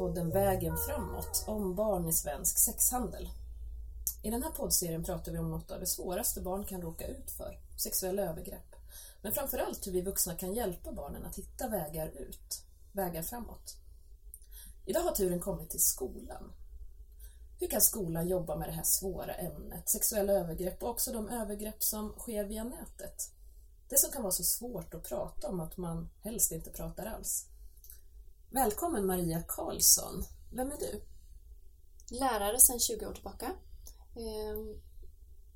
podden Vägen framåt om barn i svensk sexhandel. I den här poddserien pratar vi om något av det svåraste barn kan råka ut för, sexuella övergrepp. Men framförallt hur vi vuxna kan hjälpa barnen att hitta vägar ut, vägar framåt. Idag har turen kommit till skolan. Hur kan skolan jobba med det här svåra ämnet, sexuella övergrepp och också de övergrepp som sker via nätet? Det som kan vara så svårt att prata om att man helst inte pratar alls. Välkommen Maria Karlsson. Vem är du? Lärare sedan 20 år tillbaka.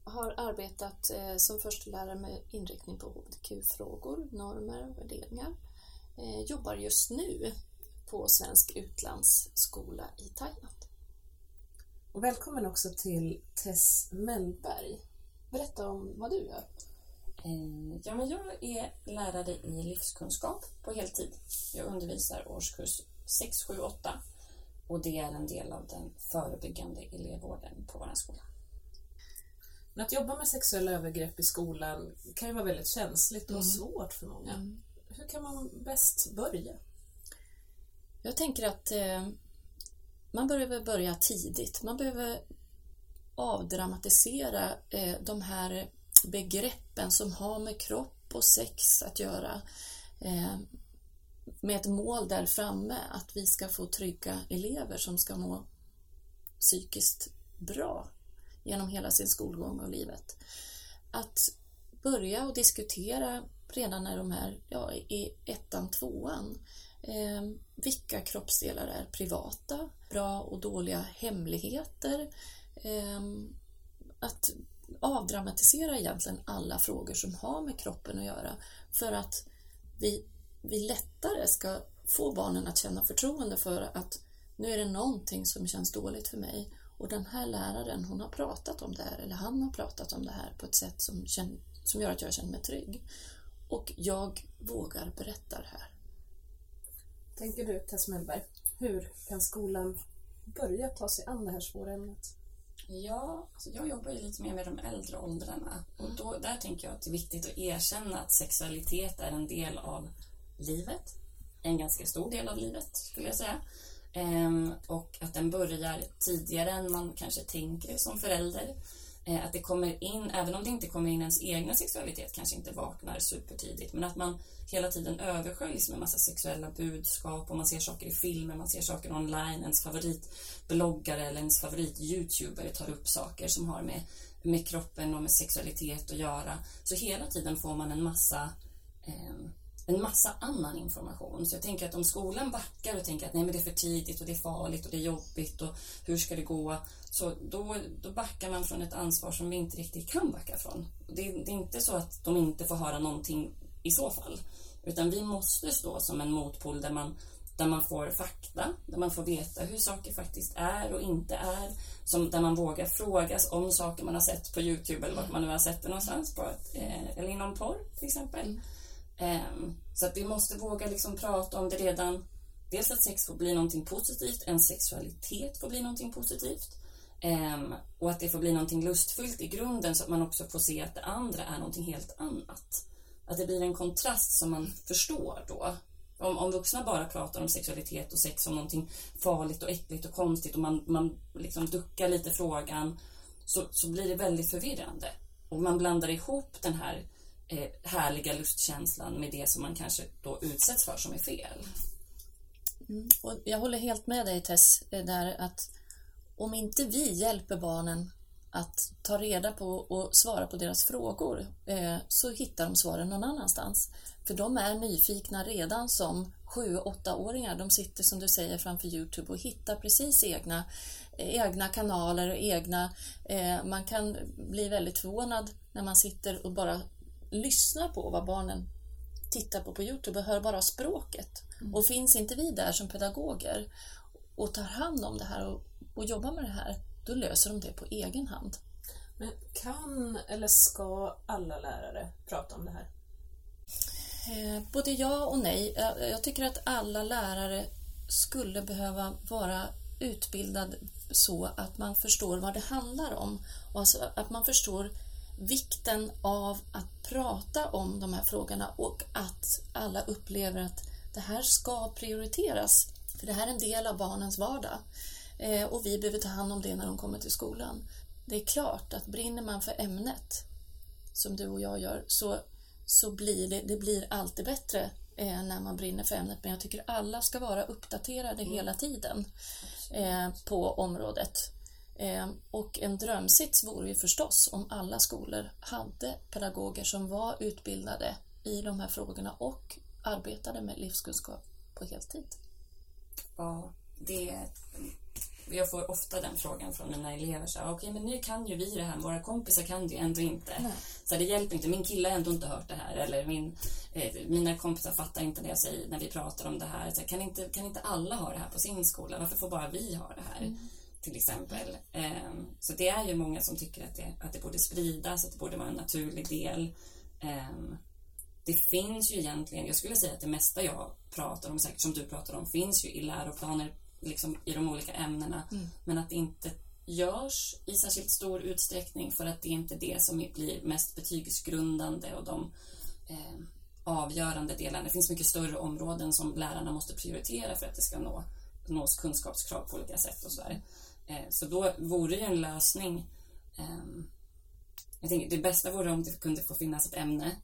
Har arbetat som förstelärare med inriktning på hbtq-frågor, normer och värderingar. Jobbar just nu på Svensk Utlandsskola i Thailand. Och välkommen också till Tess Mellberg. Berätta om vad du gör. Ja, men jag är lärare i livskunskap på heltid. Jag undervisar årskurs 6, 7, 8 och det är en del av den förebyggande elevvården på vår skola. Men att jobba med sexuella övergrepp i skolan kan ju vara väldigt känsligt och svårt för många. Hur kan man bäst börja? Jag tänker att man behöver börja tidigt. Man behöver avdramatisera de här begreppen som har med kropp och sex att göra, med ett mål där framme att vi ska få trygga elever som ska må psykiskt bra genom hela sin skolgång och livet. Att börja och diskutera redan när de är i ettan, tvåan, vilka kroppsdelar är privata, bra och dåliga hemligheter, att avdramatisera egentligen alla frågor som har med kroppen att göra för att vi lättare ska få barnen att känna förtroende för att nu är det någonting som känns dåligt för mig och den här läraren, hon har pratat om det här eller han har pratat om det här på ett sätt som gör att jag känner mig trygg och jag vågar berätta det här. Tänker du, Tess Mellberg, hur kan skolan börja ta sig an det här svåra ämnet? Ja, alltså jag jobbar ju lite mer med de äldre åldrarna och då, där tänker jag att det är viktigt att erkänna att sexualitet är en del av livet, en ganska stor del av livet skulle jag säga, och att den börjar tidigare än man kanske tänker som förälder, att det kommer in, även om det inte kommer in ens egna sexualitet, kanske inte vaknar supertidigt, men att man hela tiden översköljs med massa sexuella budskap och man ser saker i filmer, man ser saker online, ens favoritbloggare eller ens favorit-youtubare tar upp saker som har med kroppen och med sexualitet att göra. Så hela tiden får man en massa annan information. Så jag tänker att om skolan backar och tänker att nej, men det är för tidigt och det är farligt och det är jobbigt och hur ska det gå, så då backar man från ett ansvar som vi inte riktigt kan backa från. Det är inte så att de inte får höra någonting i så fall, utan vi måste stå som en motpol där man får fakta, där man får veta hur saker faktiskt är och inte är, där man vågar frågas om saker man har sett på YouTube eller vad man nu har sett det någonstans på, eller inom porr till exempel. Så att vi måste våga liksom prata om det redan. Dels att sex får bli någonting positivt, en sexualitet får bli någonting positivt, och att det får bli någonting lustfyllt i grunden, så att man också får se att det andra är någonting helt annat. Att det blir en kontrast som man förstår då. Om vuxna bara pratar om sexualitet och sex som någonting farligt och äckligt och konstigt och man liksom duckar lite frågan, så blir det väldigt förvirrande. Och man blandar ihop den här härliga lustkänslan med det som man kanske då utsätts för som är fel. Och jag håller helt med dig, Tess, där att om inte vi hjälper barnen att ta reda på och svara på deras frågor, så hittar de svaren någon annanstans. För de är nyfikna redan som 7-8-åringar. De sitter, som du säger, framför YouTube och hittar precis egna kanaler och egna... Man kan bli väldigt förvånad när man sitter och bara lyssnar på vad barnen tittar på YouTube och hör bara språket. Och finns inte vi där som pedagoger och tar hand om det här och jobbar med det här, då löser de det på egen hand. Men kan eller ska alla lärare prata om det här? Både ja och nej. Jag tycker att alla lärare skulle behöva vara utbildad så att man förstår vad det handlar om. Och alltså att man förstår vikten av att prata om de här frågorna och att alla upplever att det här ska prioriteras. För det här är en del av barnens vardag. Och vi behöver ta hand om det när de kommer till skolan. Det är klart att brinner man för ämnet, som du och jag gör, så blir det blir alltid bättre när man brinner för ämnet. Men jag tycker alla ska vara uppdaterade hela tiden på området. Och en drömsits vore ju förstås om alla skolor hade pedagoger som var utbildade i de här frågorna och arbetade med livskunskap på heltid. Ja, jag får ofta den frågan från mina elever. Okej, men nu kan ju vi det här, våra kompisar kan det ju ändå inte. Nej. Så det hjälper inte, min kille har ändå inte hört det här. Eller mina kompisar fattar inte det jag säger när vi pratar om det här. Så kan inte alla ha det här på sin skola? Varför får bara vi ha det här? Mm. Till exempel. Så det är ju många som tycker att det borde spridas, att det borde vara en naturlig del. Det finns ju egentligen, jag skulle säga att det mesta jag pratar om, säkert som du pratar om, finns ju i läroplaner liksom i de olika ämnena. Mm. Men att det inte görs i särskilt stor utsträckning för att det inte är det som blir mest betygsgrundande och de avgörande delarna. Det finns mycket större områden som lärarna måste prioritera för att det ska nås kunskapskrav på olika sätt och sådär. Så då vore ju en lösning, jag tänker, det bästa vore om det kunde få finnas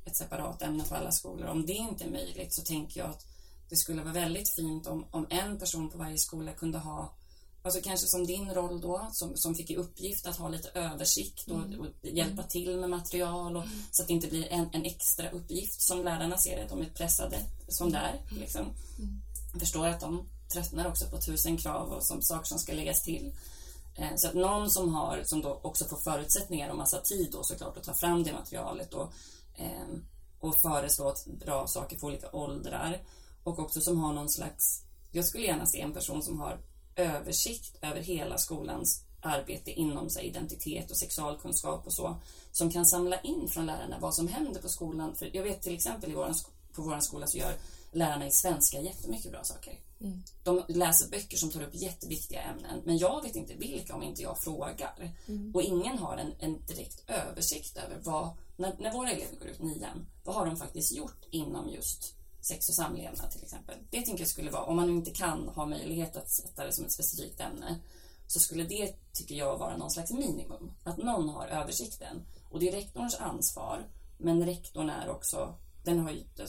ett separat ämne på alla skolor. Om det inte är möjligt så tänker jag att det skulle vara väldigt fint om en person på varje skola kunde ha, alltså kanske som din roll då, som fick i uppgift att ha lite översikt och hjälpa till med material och, så att det inte blir en extra uppgift som lärarna ser att de är pressade som där. Liksom. Jag förstår att de tröttnar också på 1000 krav och som saker som ska läggas till. Så att någon som då också får förutsättningar och massa tid då, såklart, att ta fram det materialet och föreslå bra saker för olika åldrar. Och också som har någon slags, jag skulle gärna se en person som har översikt över hela skolans arbete inom sig, identitet och sexualkunskap och så, som kan samla in från lärarna vad som händer på skolan. För jag vet till exempel på vår skola så gör lärarna i svenska jättemycket bra saker. Mm. De läser böcker som tar upp jätteviktiga ämnen, men jag vet inte vilka om inte jag frågar. Mm. Och ingen har en direkt översikt över vad, när våra elever går ut 9:an, vad har de faktiskt gjort inom just sex och samlevnad till exempel. Det tänker jag skulle vara, om man inte kan ha möjlighet att sätta det som ett specifikt ämne, så skulle det, tycker jag, vara någon slags minimum. Att någon har översikten, och det är rektorns ansvar, men rektorn är också,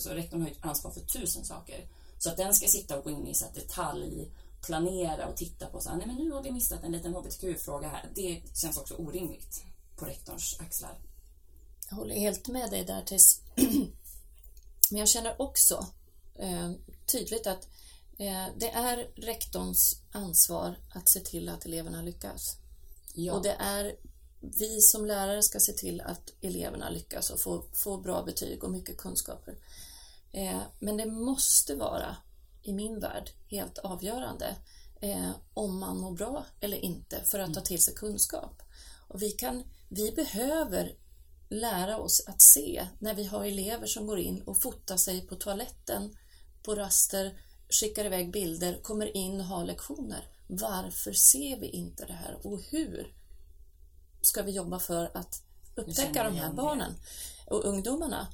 rektorn har ju ansvar för 1000 saker. Så att den ska sitta och gå in i så att detaljplanera och titta på så här, nej men nu har vi missat en liten hbtq-fråga här. Det känns också orimligt på rektorns axlar. Jag håller helt med dig där, Tess. Men jag känner också tydligt att det är rektorns ansvar att se till att eleverna lyckas. Ja. Och det är vi som lärare ska se till att eleverna lyckas och få bra betyg och mycket kunskaper. Men det måste vara, i min värld, helt avgörande om man mår bra eller inte för att ta till sig kunskap. Och vi behöver lära oss att se när vi har elever som går in och fotar sig på toaletten, på raster, skickar iväg bilder, kommer in och har lektioner. Varför ser vi inte det här och hur ska vi jobba för att upptäcka de här barnen och ungdomarna?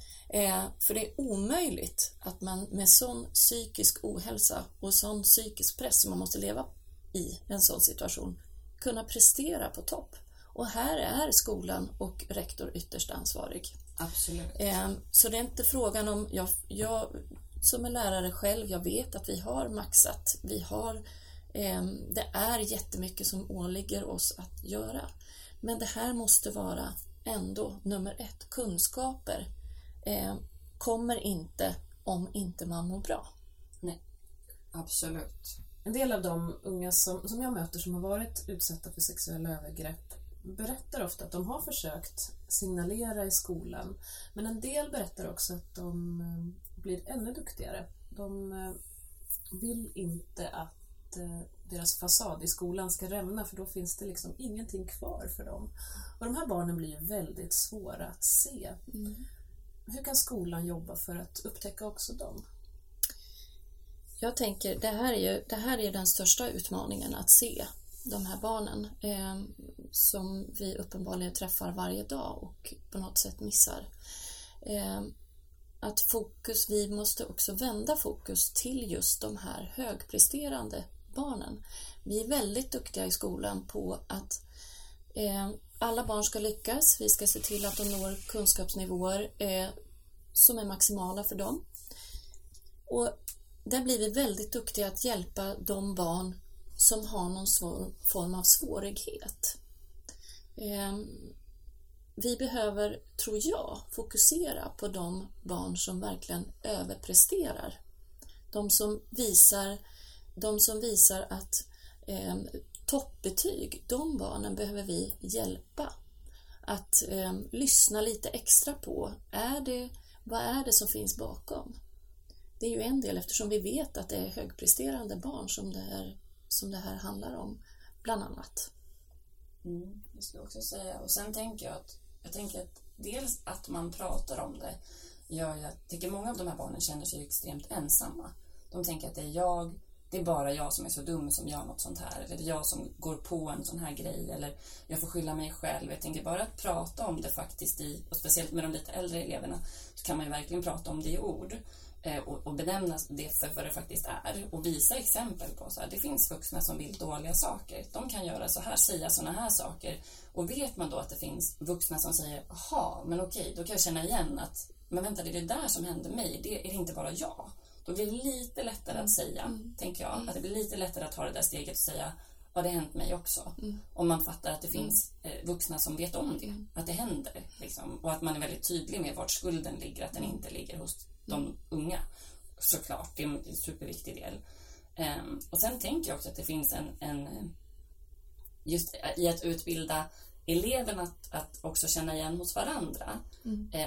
För det är omöjligt att man med sån psykisk ohälsa och sån psykisk press som man måste leva i en sån situation kunna prestera på topp. Och här är skolan och rektor ytterst ansvarig. Absolut. Så det är inte frågan om, jag som är lärare själv, jag vet att vi har maxat. Det är jättemycket som åligger oss att göra. Men det här måste vara ändå nummer ett. Kunskaper kommer inte om inte man mår bra. Nej, absolut. En del av de unga som jag möter som har varit utsatta för sexuella övergrepp berättar ofta att de har försökt signalera i skolan. Men en del berättar också att de blir ännu duktigare. De vill inte att deras fasad i skolan ska rämna, för då finns det liksom ingenting kvar för dem. Och de här barnen blir väldigt svåra att se. Mm. Hur kan skolan jobba för att upptäcka också dem? Jag tänker, det här är den största utmaningen, att se de här barnen som vi uppenbarligen träffar varje dag och på något sätt missar. att fokus, vi måste också vända fokus till just de här högpresterande barnen. Vi är väldigt duktiga i skolan på att alla barn ska lyckas. Vi ska se till att de når kunskapsnivåer som är maximala för dem. Och där blir vi väldigt duktiga att hjälpa de barn som har någon form av svårighet. Vi behöver, tror jag, fokusera på de barn som verkligen överpresterar. De som visar att toppbetyg, de barnen behöver vi hjälpa. Att lyssna lite extra på, vad är det som finns bakom? Det är ju en del, eftersom vi vet att det är högpresterande barn som det här handlar om, bland annat. Jag skulle också säga, och sen tänker jag tänker att dels att man pratar om det gör, jag tycker många av de här barnen känner sig extremt ensamma. De tänker att det är bara jag som är så dum som gör något sånt här, eller det är jag som går på en sån här grej, eller jag får skylla mig själv. Jag tänker bara att prata om det faktiskt, och speciellt med de lite äldre eleverna så kan man ju verkligen prata om det i ord och benämna det för vad det faktiskt är och visa exempel på så här. Det finns vuxna som vill dåliga saker, de kan göra så här, säga sådana här saker, och vet man då att det finns vuxna som säger aha, men okej, då kan jag känna igen att men vänta, det är det där som hände mig, det är inte bara jag. Då blir det lite lättare att säga, tänker jag, att det blir lite lättare att ta det där steget och säga vad det hänt mig också, om man fattar att det finns vuxna som vet om det, att det händer liksom, och att man är väldigt tydlig med vart skulden ligger, att den inte ligger hos de unga, såklart. Det är en superviktig del. Och sen tänker jag också att det finns en just i att utbilda eleverna att också känna igen hos varandra.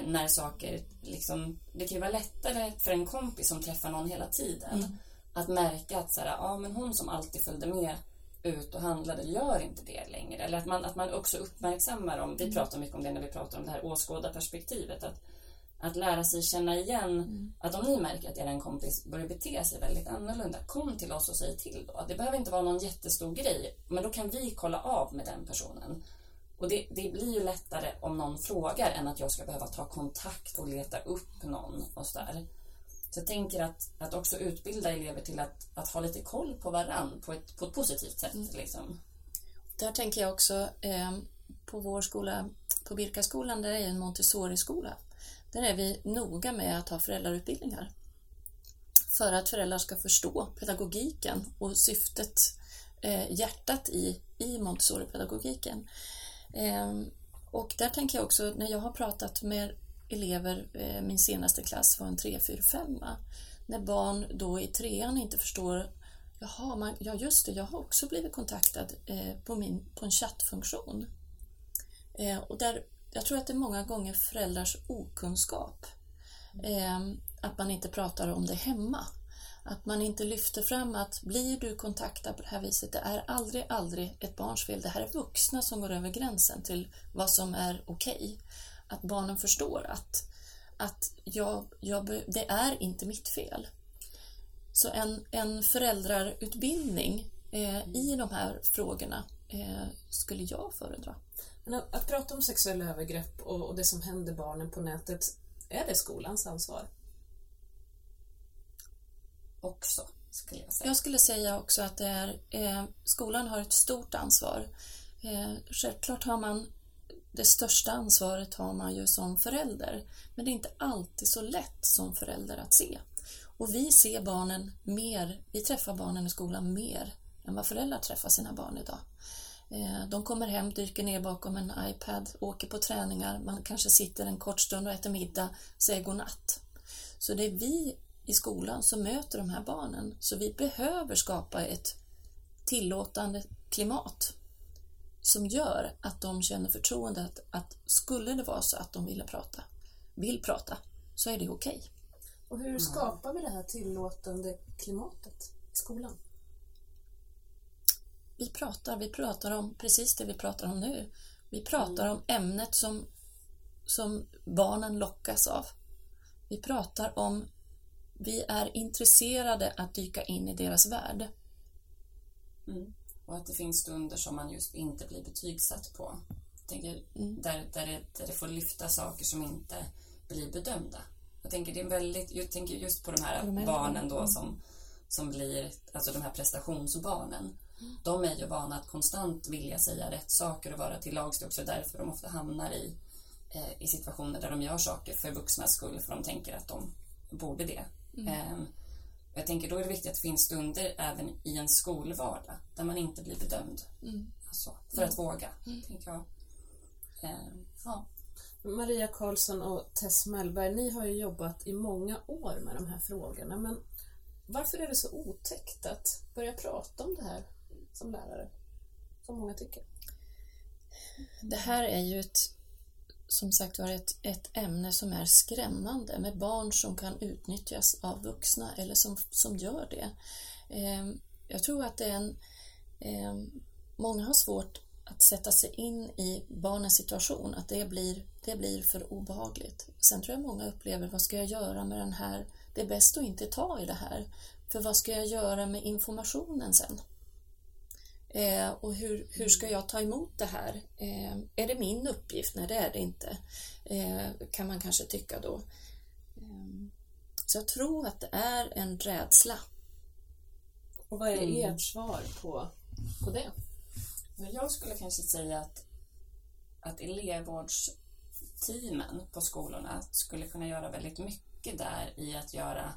När saker liksom, det kan ju vara lättare för en kompis som träffar någon hela tiden att märka att så här, men hon som alltid följde med ut och handlade gör inte det längre. Eller att man också uppmärksammar om, vi pratar mycket om det när vi pratar om det här åskådarperspektivet, att lära sig känna igen, att om ni märker att er kompis börjar bete sig väldigt annorlunda, kom till oss och säg till då. Det behöver inte vara någon jättestor grej, men då kan vi kolla av med den personen. Och det blir ju lättare om någon frågar än att jag ska behöva ta kontakt och leta upp någon och så där. Så jag tänker att också utbilda elever till att ha lite koll på varandra på ett positivt sätt. Liksom. Där tänker jag också på vår skola, på Birka skolan, där är en Montessori-skola. Där är vi noga med att ha föräldrarutbildningar för att föräldrar ska förstå pedagogiken och syftet, hjärtat i Montessori-pedagogiken. Och där tänker jag också, när jag har pratat med elever, min senaste klass var en 3-4-5, när barn då i 3:an inte förstår, jag har också blivit kontaktad på en chattfunktion. Och där, jag tror att det är många gånger föräldrars okunskap, att man inte pratar om det hemma, att man inte lyfter fram att blir du kontaktad på det här viset, det är aldrig ett barns fel, det här är vuxna som går över gränsen till vad som är okej. Att barnen förstår att det är inte mitt fel. Så en föräldrarutbildning i de här frågorna skulle jag föredra. Men att prata om sexuella övergrepp och det som händer barnen på nätet, är det skolans ansvar? Också, skulle jag säga. Jag skulle säga också att det är, skolan har ett stort ansvar. Självklart har man det största ansvaret har man ju som förälder, men det är inte alltid så lätt som förälder att se. Och vi ser barnen mer, vi träffar barnen i skolan mer än vad föräldrar träffar sina barn idag. De kommer hem, dyker ner bakom en iPad, åker på träningar, man kanske sitter en kort stund och äter middag, säger godnatt. Så det är vi i skolan som möter de här barnen, så vi behöver skapa ett tillåtande klimat som gör att de känner förtroende att skulle det vara så att de vill prata, så är det okej. Och hur skapar vi det här tillåtande klimatet i skolan? Vi pratar om precis det vi pratar om nu. Vi pratar om ämnet som barnen lockas av. Vi pratar om, vi är intresserade att dyka in i deras värld. Och att det finns stunder som man just inte blir betygsatt på. Jag tänker, där det får lyfta saker som inte blir bedömda. tänker det är väldigt, jag tänker just på de här barnen då som blir, alltså de här prestationsbarnen. De är ju vana att konstant vilja säga rätt saker och vara till lags, också därför de ofta hamnar i situationer där de gör saker för vuxnas skull, för de tänker att de borde det. Jag tänker då är det viktigt att det finns stunder även i en skolvardag där man inte blir bedömd. Alltså, för att våga, tänker jag. Ja. Maria Karlsson och Tess Mellberg, ni har ju jobbat i många år med de här frågorna, men varför är det så otäckt att börja prata om det här som lärare, som många tycker? Det här är ju ett ämne som är skrämmande, med barn som kan utnyttjas av vuxna eller som gör det. Jag tror att det är många har svårt att sätta sig in i barnens situation, att det blir för obehagligt. Sen tror jag många upplever, vad ska jag göra med den här? Det är bäst att inte ta i det här, för vad ska jag göra med informationen sen? Och hur ska jag ta emot det här? Är det min uppgift? Nej, det är det inte, kan man kanske tycka då. Så jag tror att det är en rädsla. Och vad är ert svar på det? Jag skulle kanske säga att elevvårdsteamen på skolorna skulle kunna göra väldigt mycket där, i att göra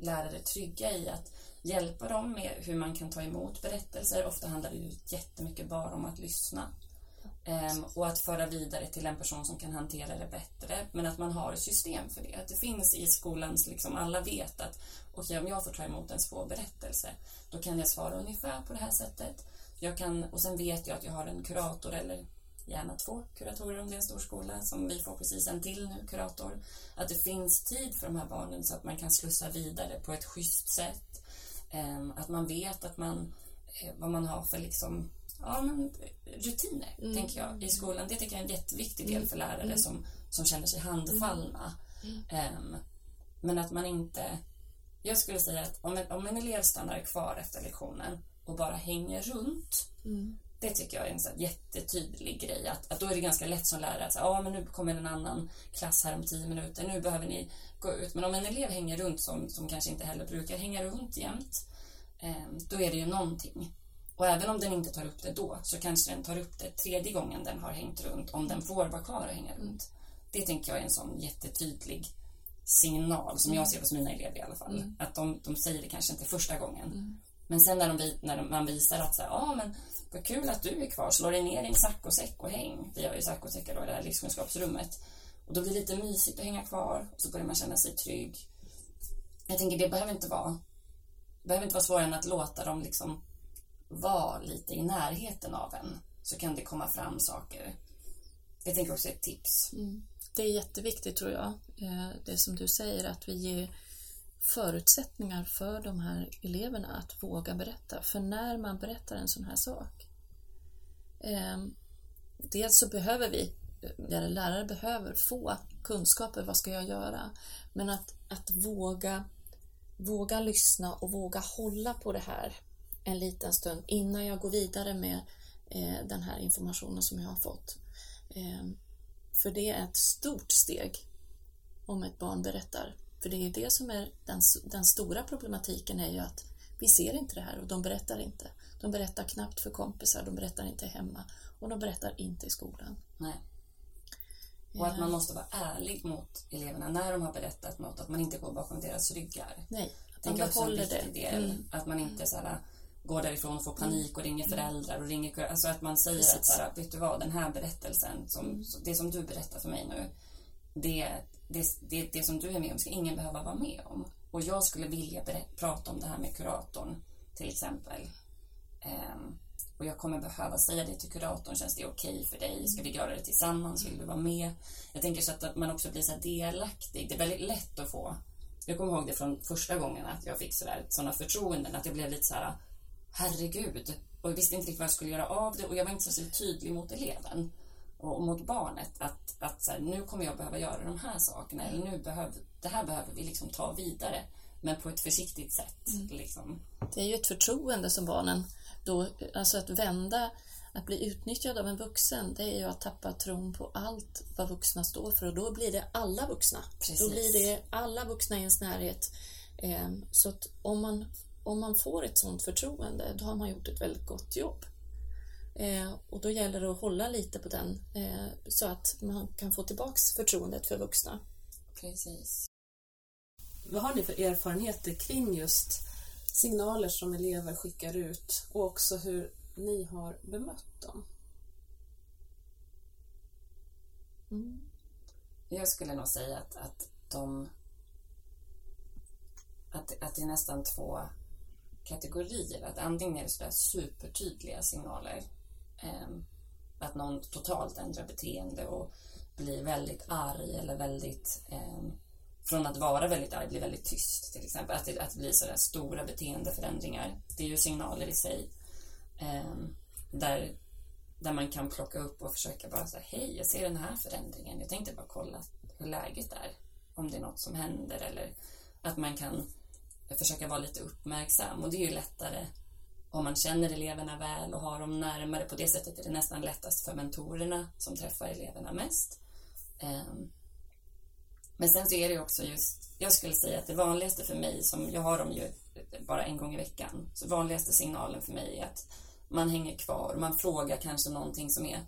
lärare trygga, i att hjälpa dem med hur man kan ta emot berättelser. Ofta handlar det ju jättemycket bara om att lyssna och att föra vidare till en person som kan hantera det bättre, men att man har ett system för det, att det finns i skolans, liksom alla vet att okej, om jag får ta emot en svår berättelse, då kan jag svara ungefär på det här sättet. Jag kan, och sen vet jag att jag har en kurator, eller gärna 2 kuratorer om det är en stor skola, som vi får precis en till nu, kurator. Att det finns tid för de här barnen så att man kan slussa vidare på ett schysst sätt. Att man vet att man, vad man har för liksom, ja, men rutiner, tänker jag, i skolan. Det tycker jag är en jätteviktig del för lärare som känner sig handfallna. Men att man inte... Jag skulle säga att om en elev stannar kvar efter lektionen och bara hänger runt, det tycker jag är en sån jättetydlig grej, att då är det ganska lätt som lärare att säga, men nu kommer en annan klass här om 10 minuter, nu behöver ni gå ut. Men om en elev hänger runt som kanske inte heller brukar hänga runt jämt, då är det ju någonting. Och även om den inte tar upp det då, så kanske den tar upp det 3:e gången den har hängt runt, om den får vara kvar och hänga runt. Det tänker jag är en sån jättetydlig signal som jag ser hos mina elever i alla fall, att de säger det kanske inte första gången, men sen när man visar att så här, men vad kul att du är kvar, slå dig ner i en sack och säck och häng. Vi har ju sack och säckar då i det här livskunskapsrummet. Och då blir det lite mysigt att hänga kvar, och så börjar man känna sig trygg. Jag tänker det behöver inte vara svårare än att låta dem liksom vara lite i närheten av en, så kan det komma fram saker. Jag tänker också ett tips. Det är jätteviktigt, tror jag, det som du säger, att vi ger förutsättningar för de här eleverna att våga berätta. För när man berättar en sån här sak, dels så behöver vi, eller lärare behöver, få kunskaper, vad ska jag göra? Men att våga lyssna och våga hålla på det här en liten stund innan jag går vidare med den här informationen som jag har fått. För det är ett stort steg om ett barn berättar. För det är ju det som är den stora problematiken, är ju att vi ser inte det här, och de berättar inte. De berättar knappt för kompisar, de berättar inte hemma, och de berättar inte i skolan. Nej. Och att man måste vara ärlig mot eleverna när de har berättat något, att man inte går bakom deras ryggar. Nej, man behåller det. Att man inte såhär, går därifrån och får panik och ringer föräldrar och ringer, alltså att man säger att såhär, vet du vad, den här berättelsen, det som du berättar för mig nu, det som du är med om ska ingen behöva vara med om. Och jag skulle vilja prata om det här med kuratorn till exempel, och jag kommer behöva säga det till kuratorn. Känns det okej för dig? Ska vi göra det tillsammans? Vill du vara med? Jag tänker så att man också blir så delaktig. Det är väldigt lätt att få. Jag kommer ihåg det från första gången, att jag fick sådana förtroenden, att jag blev lite så här, herregud, och jag visste inte riktigt vad jag skulle göra av det, och jag var inte så tydlig mot eleven och mot barnet, att så här, nu kommer jag behöva göra de här sakerna, eller nu det här behöver vi liksom ta vidare, men på ett försiktigt sätt. Liksom. Det är ju ett förtroende som barnen då, alltså att vända Att bli utnyttjad av en vuxen, det är ju att tappa tron på allt vad vuxna står för. Och då blir det alla vuxna. Precis. Då blir det alla vuxna i ens närhet. Så att om man får ett sånt förtroende, då har man gjort ett väldigt gott jobb. Och då gäller det att hålla lite på den så att man kan få tillbaks förtroendet för vuxna. Precis. Vad har ni för erfarenheter kring just signaler som elever skickar ut och också hur ni har bemött dem? Mm. Jag skulle nog säga att det är nästan två kategorier. Att antingen är det sådär supertydliga signaler, att någon totalt ändrar beteende och blir väldigt arg eller väldigt... Från att vara väldigt arg, bli väldigt tyst till exempel. Att det blir sådär stora beteendeförändringar. Det är ju signaler i sig. Där man kan plocka upp och försöka bara säga: hej, jag ser den här förändringen. Jag tänkte bara kolla hur läget är. Om det är något som händer. Eller att man kan försöka vara lite uppmärksam. Och det är ju lättare om man känner eleverna väl och har dem närmare. På det sättet är det nästan lättast för mentorerna som träffar eleverna mest. Men sen så är det också just, jag skulle säga att det vanligaste för mig, som jag har dem ju bara en gång i veckan, så vanligaste signalen för mig är att man hänger kvar, man frågar kanske någonting som är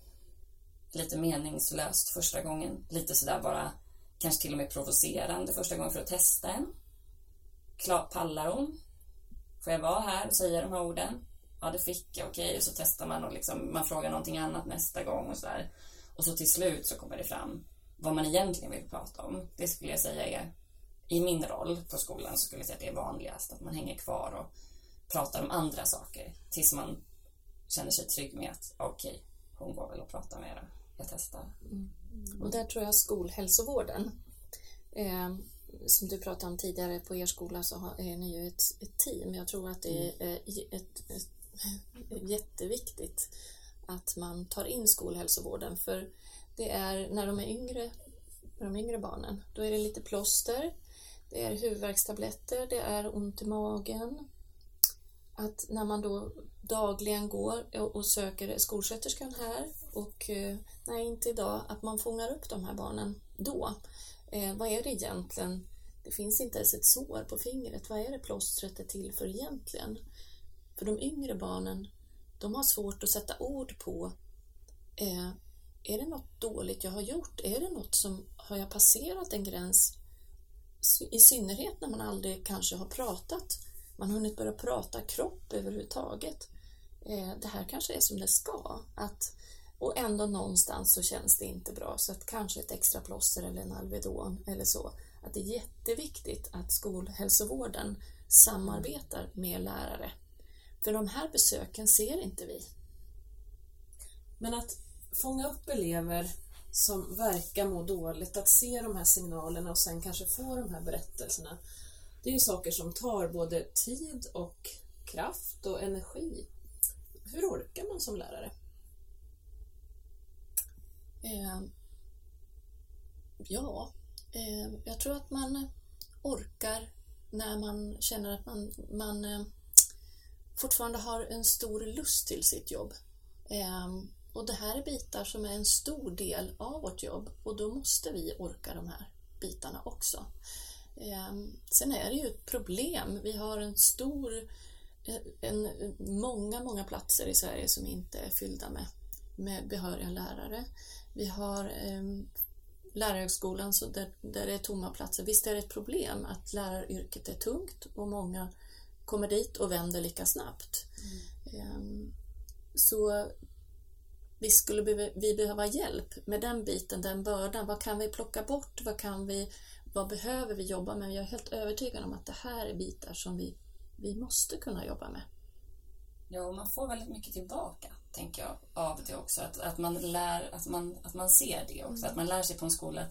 lite meningslöst första gången, lite sådär bara, kanske till och med provocerande första gången för att testa en. Pallar hon? Får jag vara här och säga de här orden? Ja, det fick jag, okej. Och så testar man och liksom, man frågar någonting annat nästa gång och sådär. Och så till slut så kommer det fram vad man egentligen vill prata om. Det skulle jag säga är, i min roll på skolan så skulle jag säga att det är vanligast att man hänger kvar och pratar om andra saker tills man känner sig trygg med att okej, hon går väl och pratar med det. Jag testar. Mm. Och där tror jag skolhälsovården, som du pratade om tidigare, på er skola så är ni ju ett team. Jag tror att det är jätteviktigt att man tar in skolhälsovården, för det är när de är yngre barnen, då är det lite plåster, det är huvudvärkstabletter, det är ont i magen. Att när man då dagligen går och söker skolsköterskan här och nej, inte idag, att man fångar upp de här barnen då. Vad är det egentligen? Det finns inte ens ett sår på fingret. Vad är det plåstret är till för egentligen? För de yngre barnen, de har svårt att sätta ord på... Är det något dåligt jag har gjort? Är det något som, har jag passerat en gräns? I synnerhet när man aldrig kanske har pratat. Man har hunnit börja prata kropp överhuvudtaget. Det här kanske är som det ska. Och ändå någonstans så känns det inte bra. Så att kanske ett extra plåster eller en Alvedon eller så. Att det är jätteviktigt att skolhälsovården samarbetar med lärare. För de här besöken ser inte vi. Men att fånga upp elever som verkar må dåligt, att se de här signalerna och sen kanske få de här berättelserna, det är ju saker som tar både tid och kraft och energi. Hur orkar man som lärare? Jag tror att man orkar när man känner att man fortfarande har en stor lust till sitt jobb. Och det här är bitar som är en stor del av vårt jobb, och då måste vi orka de här bitarna också. Sen är det ju ett problem. Vi har många platser i Sverige som inte är fyllda med behöriga lärare. Vi har lärarhögskolan, så där det är tomma platser. Visst är det ett problem att läraryrket är tungt och många kommer dit och vänder lika snabbt. Så vi skulle behöva hjälp med den biten, den bördan. Vad kan vi plocka bort? Vad behöver vi jobba med? Jag är helt övertygad om att det här är bitar som vi måste kunna jobba med. Ja, och man får väldigt mycket tillbaka, tänker jag, av det också. Att man ser det också. Mm. Att man lär sig på en skola.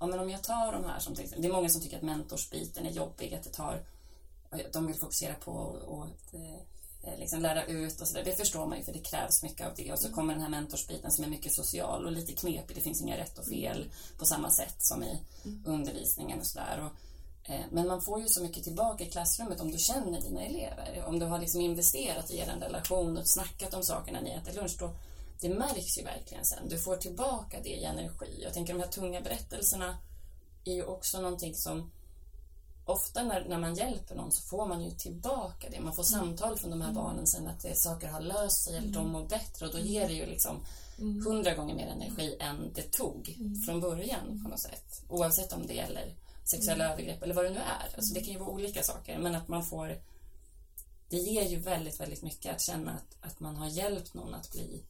Ja, men om jag tar de här som till exempel, det är många som tycker att mentorsbiten är jobbig, att de vill fokusera på liksom lära ut och sådär. Det förstår man ju, för det krävs mycket av det. Och så kommer den här mentorsbiten som är mycket social och lite knepig. Det finns inga rätt och fel på samma sätt som i undervisningen och sådär. Men man får ju så mycket tillbaka i klassrummet om du känner dina elever. Om du har liksom investerat i er en relation och snackat om sakerna ni äter lunch, då det märks ju verkligen sen. Du får tillbaka det i energi. Jag tänker de här tunga berättelserna är ju också någonting som ofta när man hjälper någon så får man ju tillbaka det. Man får samtal från de här barnen sen att det, saker har löst sig eller de mår bättre, och då ger det ju liksom 100 gånger mer energi än det tog från början på något sätt. Oavsett om det gäller sexuella övergrepp eller vad det nu är. Alltså det kan ju vara olika saker, men att man får, det ger ju väldigt, väldigt mycket att känna att man har hjälpt någon att bli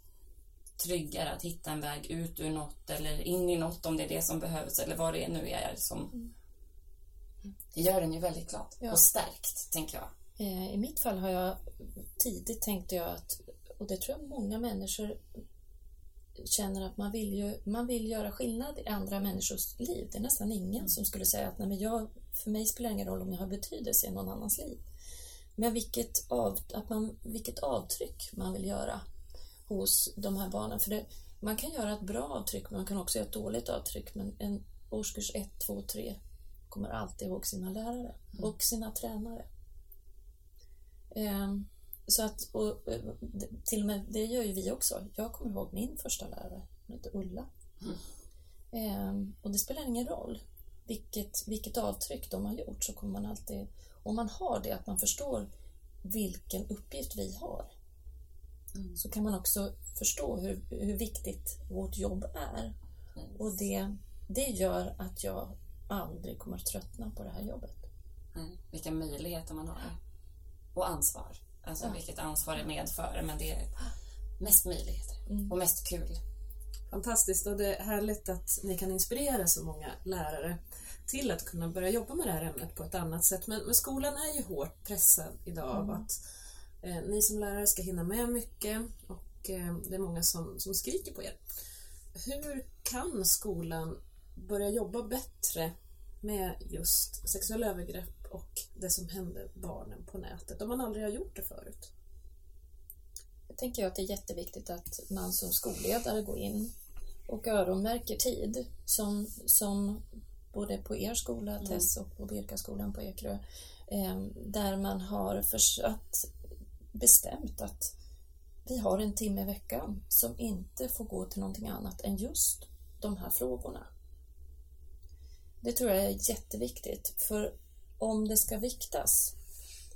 tryggare, att hitta en väg ut ur något eller in i något om det är det som behövs eller vad det nu är som... Det gör den ju väldigt glad och stärkt, tänker jag. I mitt fall har jag tidigt tänkt att, och det tror jag många människor känner, att man vill göra skillnad i andra människors liv. Det är nästan ingen som skulle säga att nej, men för mig spelar det ingen roll om jag har betydelse i någon annans liv. Men vilket avtryck man vill göra hos de här barnen. För det, man kan göra ett bra avtryck, men man kan också göra ett dåligt avtryck. Men en årskurs 1, 2, 3 kommer alltid ihåg sina lärare och sina tränare. Så att, och till och med det gör ju vi också. Jag kommer ihåg min första lärare, hon heter Ulla. Och det spelar ingen roll vilket avtryck de har gjort, så kommer man alltid, om man har det att man förstår vilken uppgift vi har, så kan man också förstå hur viktigt vårt jobb är. Och det gör att jag aldrig kommer att tröttna på det här jobbet. Nej, vilka möjligheter man har. Och ansvar. Alltså vilket ansvar är medför. Men det är mest möjligheter. Och mest kul. Fantastiskt, och det är härligt att ni kan inspirera så många lärare till att kunna börja jobba med det här ämnet på ett annat sätt. Men skolan är ju hårt pressad idag av att ni som lärare ska hinna med mycket. Och det är många som skriker på er. Hur kan skolan börja jobba bättre med just sexuella övergrepp och det som händer barnen på nätet om man aldrig har gjort det förut? Jag tänker att det är jätteviktigt att man som skolledare går in och öronmärker tid som både på er skola, Tess, och på Birka skolan på Ekerö, där man har bestämt att vi har en timme i veckan som inte får gå till någonting annat än just de här frågorna. Det tror jag är jätteviktigt, för om det ska viktas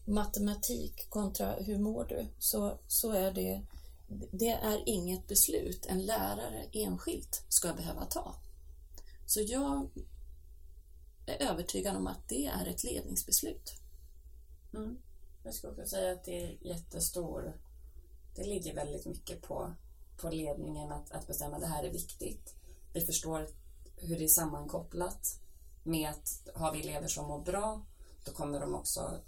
matematik kontra hur mår du, så är det är inget beslut en lärare enskilt ska behöva ta. Så jag är övertygad om att det är ett ledningsbeslut. Jag skulle också säga att det är jättestor, det ligger väldigt mycket på ledningen att bestämma det här är viktigt. Vi förstår hur det är sammankopplat med att har vi elever som mår bra, då kommer de också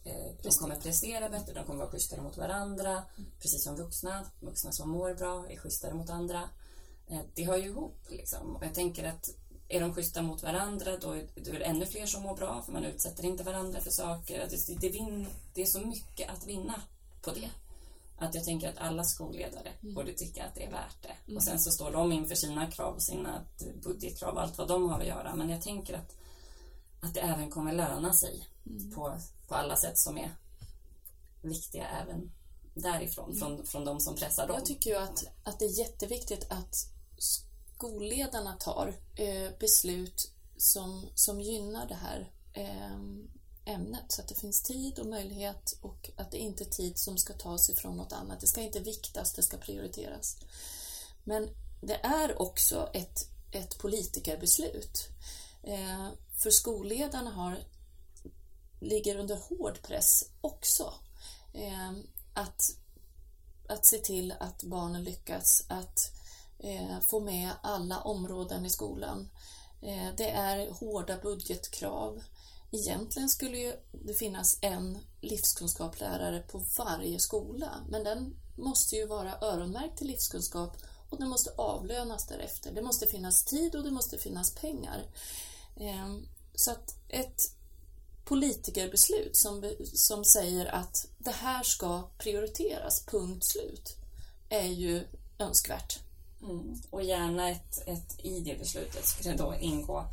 prestera bättre, de kommer vara schysstare mot varandra, precis som vuxna som mår bra är schysstare mot andra. Det hör ju ihop liksom. Och jag tänker att är de schyssta mot varandra, då är det ännu fler som mår bra, för man utsätter inte varandra för saker. Det är så mycket att vinna på det, att jag tänker att alla skolledare borde tycka att det är värt det. Och sen så står de inför sina krav och sina budgetkrav och allt vad de har att göra, men jag tänker att det även kommer löna sig på alla sätt som är viktiga även därifrån, från de som pressar dem. Jag tycker ju att det är jätteviktigt att skolledarna tar beslut som gynnar det här ämnet, så att det finns tid och möjlighet, och att det inte är tid som ska tas ifrån något annat. Det ska inte viktas, det ska prioriteras. Men det är också ett politikerbeslut. För skolledarna ligger under hård press också. Att se till att barnen lyckas, att få med alla områden i skolan. Det är hårda budgetkrav. Egentligen skulle ju det finnas en livskunskapslärare på varje skola, men den måste ju vara öronmärkt till livskunskap, och den måste avlönas därefter. Det måste finnas tid och det måste finnas pengar. Så att ett politikerbeslut som säger att det här ska prioriteras, punkt slut, är ju önskvärt. Och gärna i det beslutet ska det då ingå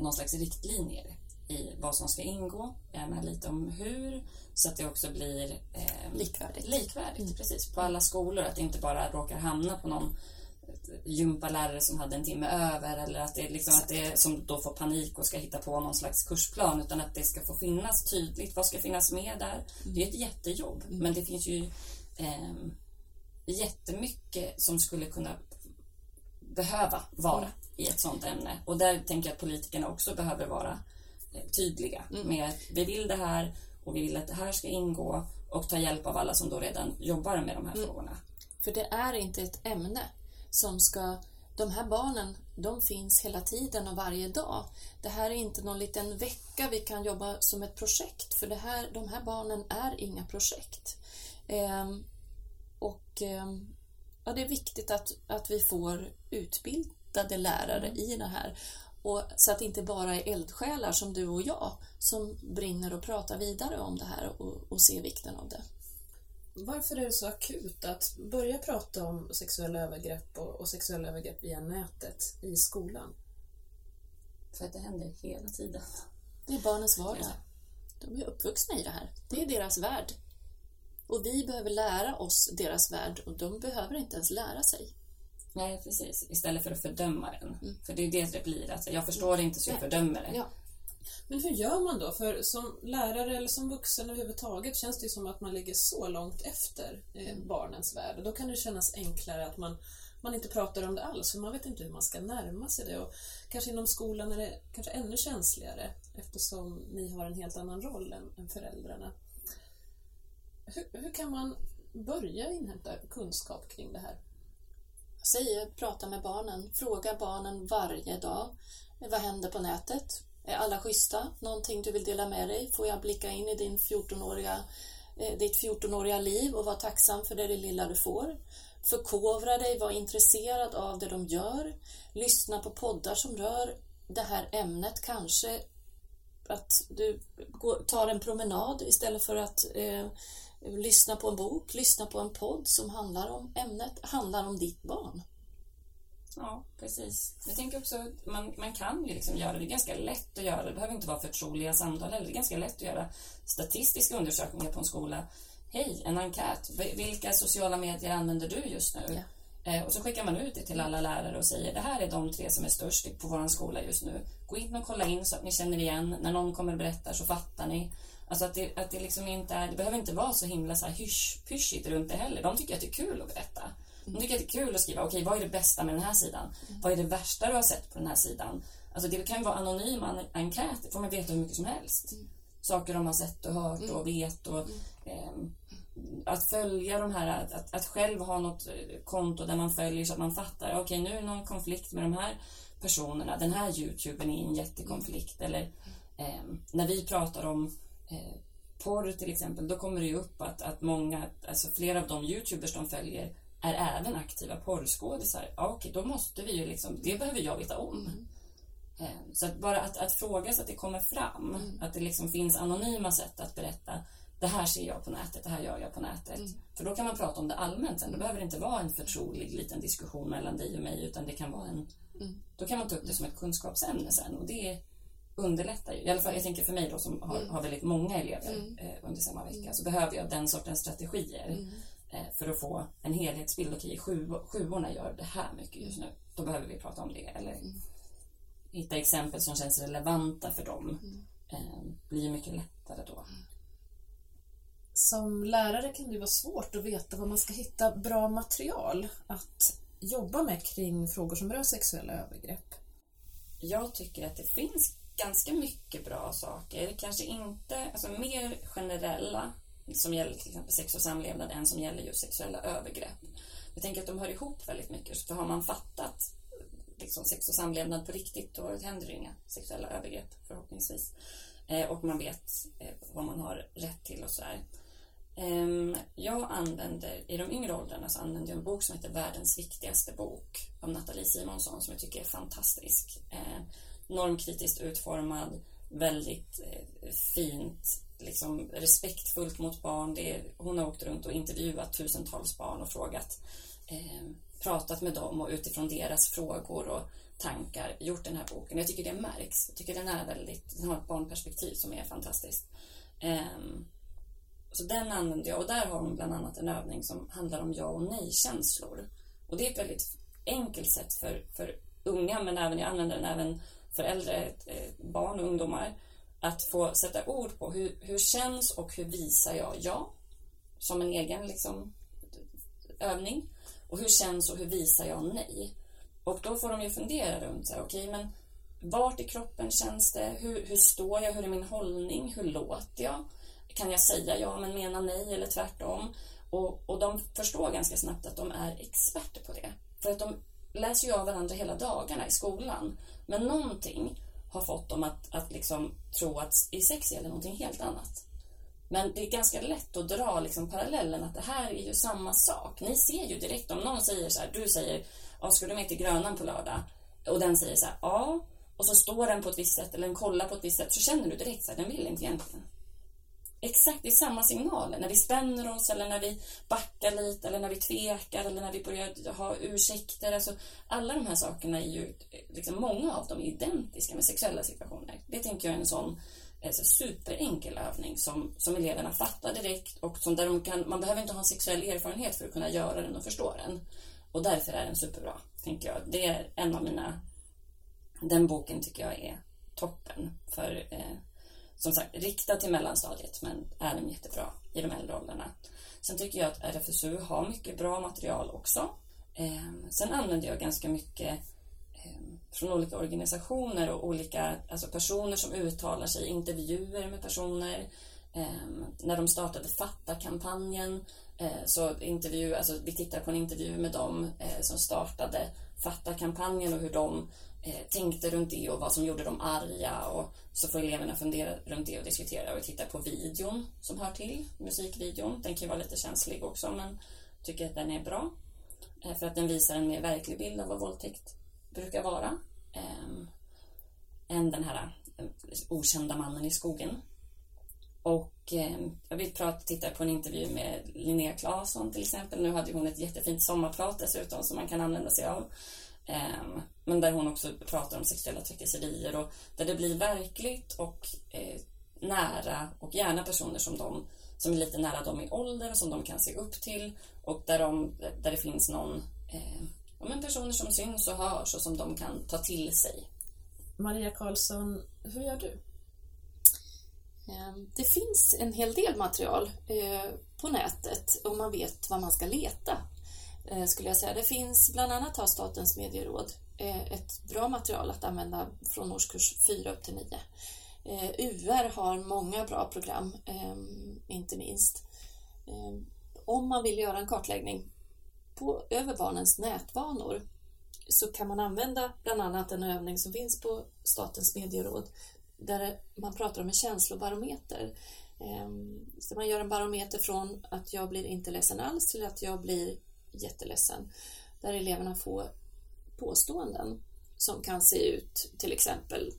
någon slags riktlinjer i vad som ska ingå, gärna lite om hur, så att det också blir likvärdigt. Precis, på alla skolor, att det inte bara råkar hamna på någon gympalärare som hade en timme över, eller att det är liksom att det är, som då får panik och ska hitta på någon slags kursplan, utan att det ska få finnas tydligt, vad ska finnas med där. Det är ett jättejobb, men det finns ju jättemycket som skulle kunna behöva vara i ett sånt ämne, och där tänker jag att politikerna också behöver vara tydliga med att vi vill det här och vi vill att det här ska ingå, och ta hjälp av alla som då redan jobbar med de här frågorna. För det är inte ett ämne som ska, de här barnen, de finns hela tiden och varje dag. Det här är inte någon liten vecka vi kan jobba som ett projekt, för det här, de här barnen är inga projekt. Ja, det är viktigt att vi får utbildade lärare i det här. Och så att det inte bara är eldsjälar som du och jag som brinner och pratar vidare om det här och ser vikten av det. Varför är det så akut att börja prata om sexuella övergrepp och sexuella övergrepp via nätet i skolan? För att det händer hela tiden. Det är barnens vardag. De är uppvuxna i det här. Det är deras värld. Och vi behöver lära oss deras värld, och de behöver inte ens lära sig. Nej, precis. Istället för att fördöma den. För det är det blir. Alltså, jag förstår det inte, så jag fördömer det. Ja. Men hur gör man då? För som lärare eller som vuxen överhuvudtaget känns det som att man ligger så långt efter barnens värld. Och då kan det kännas enklare att man inte pratar om det alls, för man vet inte hur man ska närma sig det. Och kanske inom skolan är det kanske ännu känsligare, eftersom ni har en helt annan roll än föräldrarna. Hur kan man börja inhämta kunskap kring det här? Jag säger, prata med barnen. Fråga barnen varje dag. Vad händer på nätet? Är alla schyssta? Någonting du vill dela med dig? Får jag blicka in i ditt 14-åriga liv och vara tacksam för det lilla du får? Förkovra dig, var intresserad av det de gör. Lyssna på poddar som rör det här ämnet, kanske. Att du tar en promenad istället för att lyssna på en bok, lyssna på en podd som handlar om ämnet, handlar om ditt barn. Ja, precis. Jag tänker också att man kan ju liksom göra det. Det är ganska lätt att göra. Det behöver inte vara förtroliga samtal. Det är ganska lätt att göra statistiska undersökningar på en skola. Hej, en enkät. Vilka sociala medier använder du just nu? Ja. Och så skickar man ut det till alla lärare och säger, det här är de 3 som är störst på vår skola just nu. Gå in och kolla in så att ni känner igen. När någon kommer och berättar så fattar ni. Alltså att det liksom inte är, det behöver inte vara så himla så här hysch-pyschigt runt det heller. De tycker att det är kul att berätta. De tycker att det är kul att skriva, okej, vad är det bästa med den här sidan? Vad är det värsta du har sett på den här sidan? Alltså det kan ju vara anonyma enkäter, får man veta hur mycket som helst. Saker de har sett och hört och vet och... Att följa de här, att själv ha något konto där man följer så att man fattar, okej, nu är det någon konflikt med de här personerna, den här YouTuben är en jättekonflikt, eller när vi pratar om porr till exempel, då kommer det ju upp att många, alltså flera av de YouTubers de följer är även aktiva porrskådisar. Ja, okej, då måste vi ju liksom, det behöver jag veta om. Så att bara att fråga så att det kommer fram, att det liksom finns anonyma sätt att berätta, det här ser jag på nätet, det här gör jag på nätet. För då kan man prata om det allmänt sen. Då behöver det inte vara en förtrolig liten diskussion mellan dig och mig, utan det kan vara en... Då kan man ta upp det som ett kunskapsämne sen. Och det underlättar ju. I alla fall, jag tänker för mig då som har väldigt många elever under samma vecka. Så behöver jag den sortens strategier för att få en helhetsbild. Okej, sjuorna gör det här mycket just nu. Då behöver vi prata om det. Eller hitta exempel som känns relevanta för dem. Blir mycket lättare då. Som lärare kan det vara svårt att veta vad man ska hitta bra material att jobba med kring frågor som rör sexuella övergrepp. Jag tycker att det finns ganska mycket bra saker. Kanske inte, alltså mer generella som gäller till exempel sex och samlevnad än som gäller just sexuella övergrepp. Jag tänker att de hör ihop väldigt mycket. Så har man fattat liksom sex och samlevnad på riktigt, då händer det inga sexuella övergrepp förhoppningsvis. Och man vet vad man har rätt till och sådär. Jag använder, i de yngre åldrarna så använder jag en bok som heter Världens viktigaste bok av Natalia Simonsson, som jag tycker är fantastisk. Normkritiskt utformad, väldigt fint, liksom respektfullt mot barn. Hon har åkt runt och intervjuat tusentals barn och frågat, pratat med dem och utifrån deras frågor och tankar gjort den här boken. Jag tycker det märks. Jag tycker den har ett barnperspektiv som är fantastiskt. Så den använder jag, och där har hon bland annat en övning som handlar om ja och nej-känslor. Och det är ett väldigt enkelt sätt för unga, men även jag använder den även för äldre, barn och ungdomar, att få sätta ord på hur känns och hur visar jag som en egen liksom, övning, och hur känns och hur visar jag nej. Och då får de ju fundera runt så här, okej, men vart i kroppen känns det, hur står jag, hur är min hållning, hur låter jag, kan jag säga ja men mena nej eller tvärtom. Och de förstår ganska snabbt att de är experter på det, för att de läser ju av varandra hela dagarna i skolan, men någonting har fått dem att liksom tro att i sex är det någonting helt annat. Men det är ganska lätt att dra liksom parallellen att det här är ju samma sak. Ni ser ju direkt om någon säger så här, du säger ska du med till Grönan på lördag, och den säger så här, ja, och så står den på ett visst sätt eller den kollar på ett visst sätt, så känner du direkt så här, den vill inte egentligen. Exakt, det är samma signaler när vi spänner oss eller när vi backar lite eller när vi tvekar eller när vi börjar ha ursäkter. Alltså, alla de här sakerna är ju, liksom, många av dem är identiska med sexuella situationer. Det tänker jag är en sån superenkel övning som eleverna fattar direkt, och som där man behöver inte ha en sexuell erfarenhet för att kunna göra den och förstå den. Och därför är den superbra, tänker jag. Det är en av den boken tycker jag är toppen för... Som sagt, riktad till mellanstadiet, men är den jättebra i de äldre åldrarna. Sen tycker jag att RFSU har mycket bra material också. Sen använder jag ganska mycket från olika organisationer och olika alltså personer som uttalar sig, intervjuer med personer. När de startade Fattakampanjen så vi tittar på en intervju med dem som startade Fattakampanjen och hur de tänkte runt det och vad som gjorde dem arga, och så får eleverna fundera runt det och diskutera och titta på videon som hör till, musikvideon. Den kan vara lite känslig också, men tycker att den är bra för att den visar en mer verklig bild av vad våldtäkt brukar vara än den här okända mannen i skogen. Och jag vill titta på en intervju med Linnea Claesson till exempel. Nu hade hon ett jättefint sommarprat dessutom som man kan använda sig av. Men där hon också pratar om sexuella trakasserier, och där det blir verkligt och nära, och gärna personer som är lite nära dem i ålder och som de kan se upp till, och där det finns någon personer som syns och hörs och som de kan ta till sig. Maria Karlsson, hur gör du? Det finns en hel del material på nätet och man vet vad man ska leta, skulle jag säga. Det finns bland annat av Statens medieråd ett bra material att använda från årskurs 4 upp till 9. UR har många bra program, inte minst. Om man vill göra en kartläggning över barnens nätvanor så kan man använda bland annat en övning som finns på Statens medieråd, där man pratar om en känslobarometer. Så man gör en barometer från att jag blir inte ledsen alls till att jag blir jätteledsen, där eleverna får påståenden som kan se ut, till exempel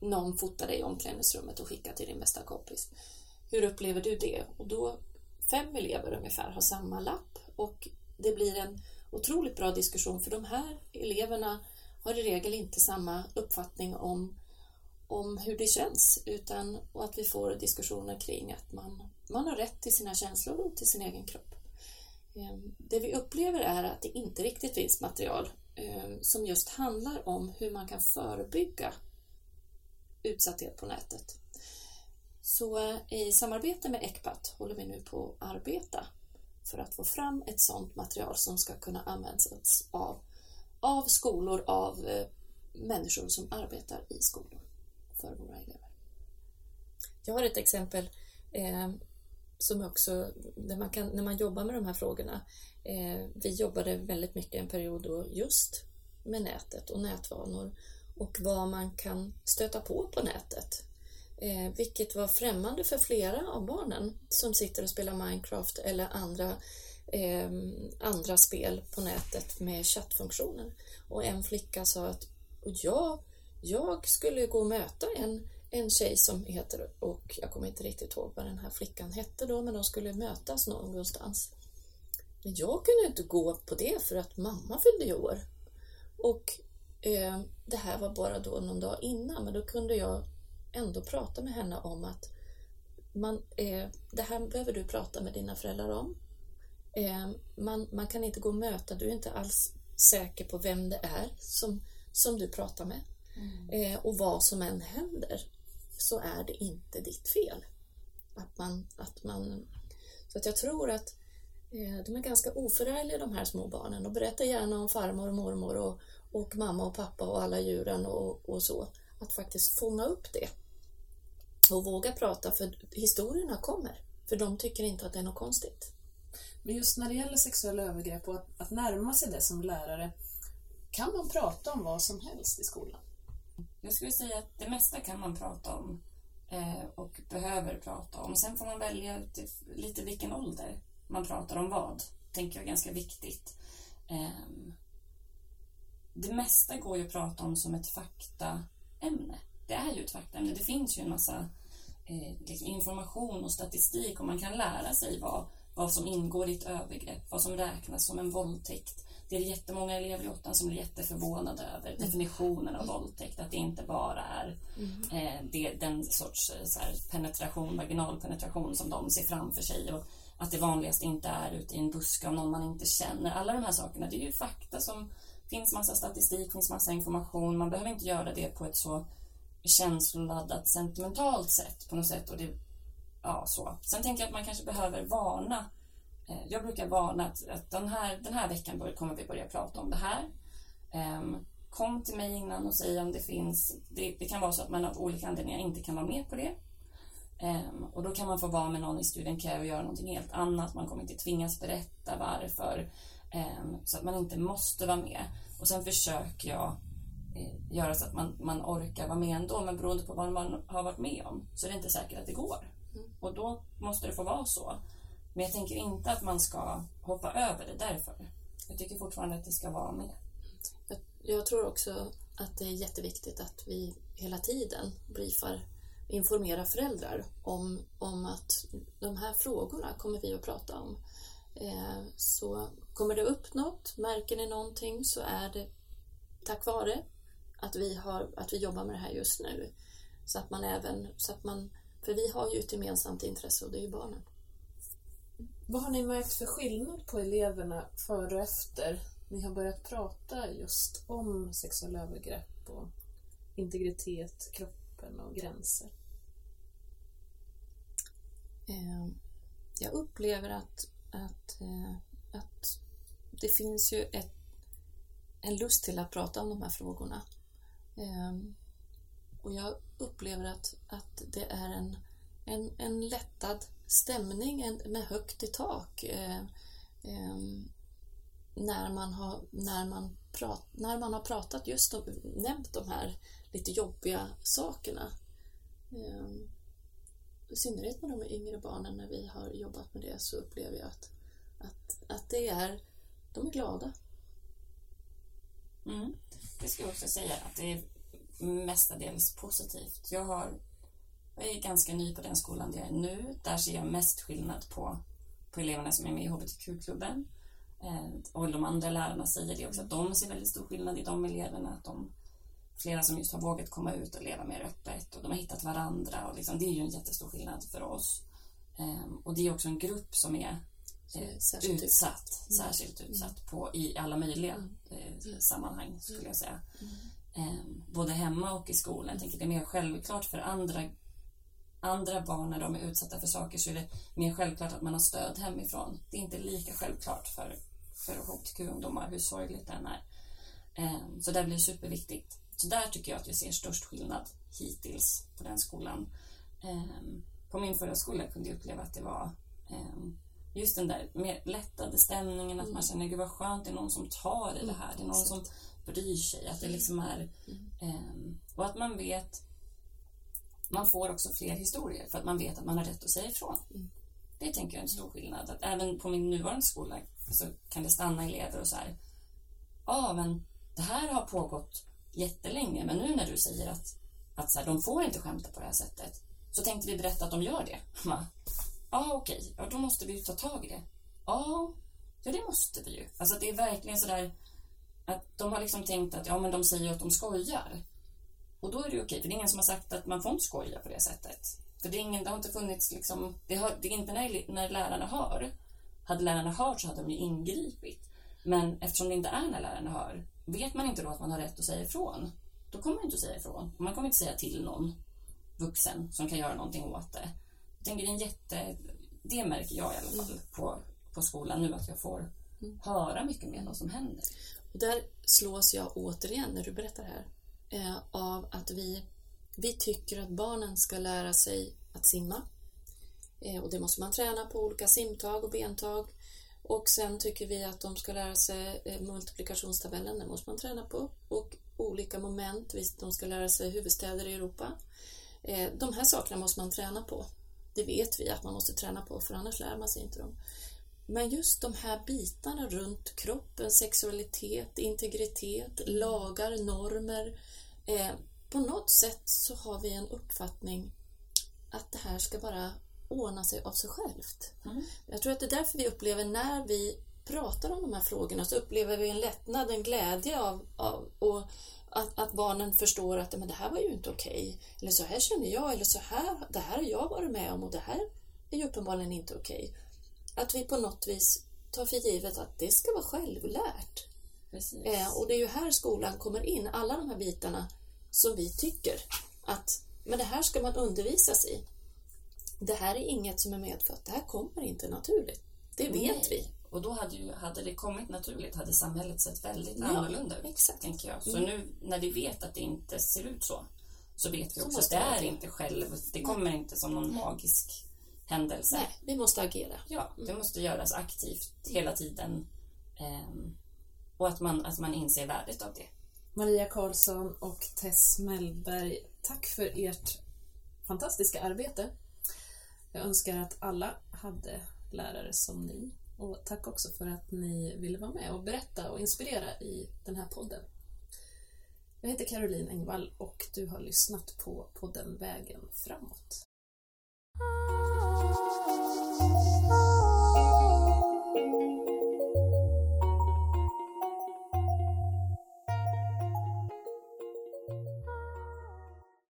någon fotar dig i omklädningsrummet och skickar till din bästa kompis. Hur upplever du det? Och då 5 elever ungefär har samma lapp, och det blir en otroligt bra diskussion, för de här eleverna har i regel inte samma uppfattning om hur det känns, utan och att vi får diskussioner kring att man har rätt till sina känslor och till sin egen kropp. Det vi upplever är att det inte riktigt finns material som just handlar om hur man kan förebygga utsatthet på nätet. Så i samarbete med Ekpat håller vi nu på att arbeta för att få fram ett sådant material som ska kunna användas av skolor, av människor som arbetar i skolor för våra elever. Jag har ett exempel som också, när man jobbar med de här frågorna. Vi jobbade väldigt mycket en period då just med nätet och nätvanor och vad man kan stöta på nätet. Vilket var främmande för flera av barnen som sitter och spelar Minecraft eller andra spel på nätet med chattfunktioner. Och en flicka sa att jag skulle gå och möta en tjej som heter, och jag kommer inte riktigt ihåg vad den här flickan hette då, men de skulle mötas någonstans. Men jag kunde inte gå på det för att mamma fyllde ju år. Och det här var bara då någon dag innan, men då kunde jag ändå prata med henne om att det här behöver du prata med dina föräldrar om. Man kan inte gå och möta, du är inte alls säker på vem det är som du pratar med. Och vad som än händer så är det inte ditt fel. Så att jag tror att de är ganska oförärliga, de här små barnen, och berättar gärna om farmor och mormor och mamma och pappa och alla djuren och så. Att faktiskt fånga upp det och våga prata, för historierna kommer, för de tycker inte att det är något konstigt. Men just när det gäller sexuella övergrepp och att närma sig det som lärare, kan man prata om vad som helst i skolan? Jag skulle säga att det mesta kan man prata om och behöver prata om. Sen får man välja lite vilken ålder man pratar om vad. Tänker jag är ganska viktigt. Det mesta går ju att prata om som ett faktaämne. Det är ju ett faktaämne. Det finns ju en massa information och statistik och man kan lära sig vad som ingår i ett övergrepp, vad som räknas som en våldtäkt. Det är jättemånga elever i 8:an som blir jätteförvånade över definitionen av våldtäkt, att det inte bara är den sorts så här, penetration, vaginalpenetration som de ser framför sig, och att det vanligast inte är ute i en buske av någon man inte känner. Alla de här sakerna, det är ju fakta som finns, massa statistik, finns massa information. Man behöver inte göra det på ett så känsloladdat, sentimentalt sätt på något sätt, och det ja, så. Sen tänker jag att man kanske behöver varna. Jag brukar varna att den här veckan kommer vi börja prata om det här. Kom till mig innan och säg om det finns. Det kan vara så att man av olika anledningar inte kan vara med på det. Och då kan man få vara med någon i studien care och göra någonting helt annat. Man kommer inte tvingas berätta varför. Så att man inte måste vara med. Och sen försöker jag göra så att man orkar vara med ändå. Men beroende på vad man har varit med om så är det inte säkert att det går. Och då måste det få vara så. Men jag tänker inte att man ska hoppa över det därför. Jag tycker fortfarande att det ska vara med. Jag tror också att det är jätteviktigt att vi hela tiden informerar föräldrar om att de här frågorna kommer vi att prata om. Så kommer det upp något, märker ni någonting, så är det tack vare att vi jobbar med det här just nu. För vi har ju ett gemensamt intresse och det är ju barnen. Vad har ni märkt för skillnad på eleverna före och efter ni har börjat prata just om sexuella övergrepp och integritet, kroppen och gränser? Jag upplever att det finns ju en lust till att prata om de här frågorna. Och jag upplever att det är en lättad stämning med högt i tak när man har pratat just och nämnt de här lite jobbiga sakerna. I synnerhet med de yngre barnen, när vi har jobbat med det, så upplever jag att de är glada. Det ska jag också säga att det är mestadels positivt. Jag är ganska ny på den skolan där jag är nu. Där ser jag mest skillnad på eleverna som är med i HBTQ-klubben. Och de andra lärarna säger det också, att de ser väldigt stor skillnad i de eleverna. Att flera som just har vågat komma ut och leva mer öppet. Och de har hittat varandra. Och liksom, det är ju en jättestor skillnad för oss. Och det är också en grupp som är särskilt utsatt i alla möjliga sammanhang, skulle jag säga. Både hemma och i skolan. Jag tänker det är mer självklart för andra barn när de är utsatta för saker, så är det mer självklart att man har stöd hemifrån. Det är inte lika självklart för HBTQ-ungdomar hur sorgligt den är. Så det blir superviktigt. Så där tycker jag att vi ser störst skillnad hittills på den skolan. På min förra skola kunde jag uppleva att det var just den där mer lättade stämningen, att man känner gud vad skönt, det är någon som tar i det här, det är någon som bryr sig, att det liksom är och att man vet. Man får också fler historier för att man vet att man har rätt att säga ifrån. Det tänker jag är en stor skillnad. Att även på min nuvarande skola så kan det stanna elever och så här. Ja, men det här har pågått jättelänge. Men nu när du säger att så här, de får inte skämta på det här sättet, så tänkte vi berätta att de gör det. Ja, okej. Ja, då måste vi ju ta tag i det. Ja, det måste vi ju. Alltså det är verkligen så där att de har liksom tänkt att ja, men de säger att de skojar. Och då är det okej, för det är ingen som har sagt att man får inte skoja på det sättet. För det är ingen, det har inte funnits liksom, det är inte när lärarna hör Hade lärarna hört så hade de ju ingripit. Men eftersom det inte är när lärarna hör, vet man inte då att man har rätt att säga ifrån. Då kommer man inte att säga ifrån. Man kommer inte säga till någon vuxen som kan göra någonting åt det. Jag tänker det märker jag i alla fall på skolan nu, att jag får höra mycket mer vad som händer. Och där slås jag återigen när du berättar här av att vi tycker att barnen ska lära sig att simma. Och det måste man träna på, olika simtag och bentag. Och sen tycker vi att de ska lära sig multiplikationstabellen, det måste man träna på. Och olika moment, de ska lära sig huvudstäder i Europa. De här sakerna måste man träna på. Det vet vi att man måste träna på, för annars lär man sig inte dem. Men just de här bitarna runt kroppen, sexualitet, integritet, lagar, normer. På något sätt så har vi en uppfattning att det här ska bara ordna sig av sig självt. Mm. Jag tror att det är därför vi upplever, när vi pratar om de här frågorna, så upplever vi en lättnad, en glädje av att barnen förstår att men det här var ju inte okej. Eller så här känner jag, eller så här, det här har jag varit med om och det här är ju uppenbarligen inte okej. Att vi på något vis tar för givet att det ska vara självlärt. Precis. Och det är ju här skolan kommer in, alla de här bitarna som vi tycker att men det här ska man undervisas i. Det här är inget som är medfött. Det här kommer inte naturligt. Det vet vi. Och då hade det kommit naturligt, hade samhället sett väldigt annorlunda ut. Exakt. Tänker jag. Så nu när vi vet att det inte ser ut så vet vi också att det är inte själv. Det kommer inte som någon magisk händelse. Nej, vi måste agera. Ja, det måste göras aktivt hela tiden. Och att man inser värdet av det. Maria Karlsson och Tess Mellberg, tack för ert fantastiska arbete. Jag önskar att alla hade lärare som ni. Och tack också för att ni ville vara med och berätta och inspirera i den här podden. Jag heter Caroline Engvall och du har lyssnat på podden Vägen framåt.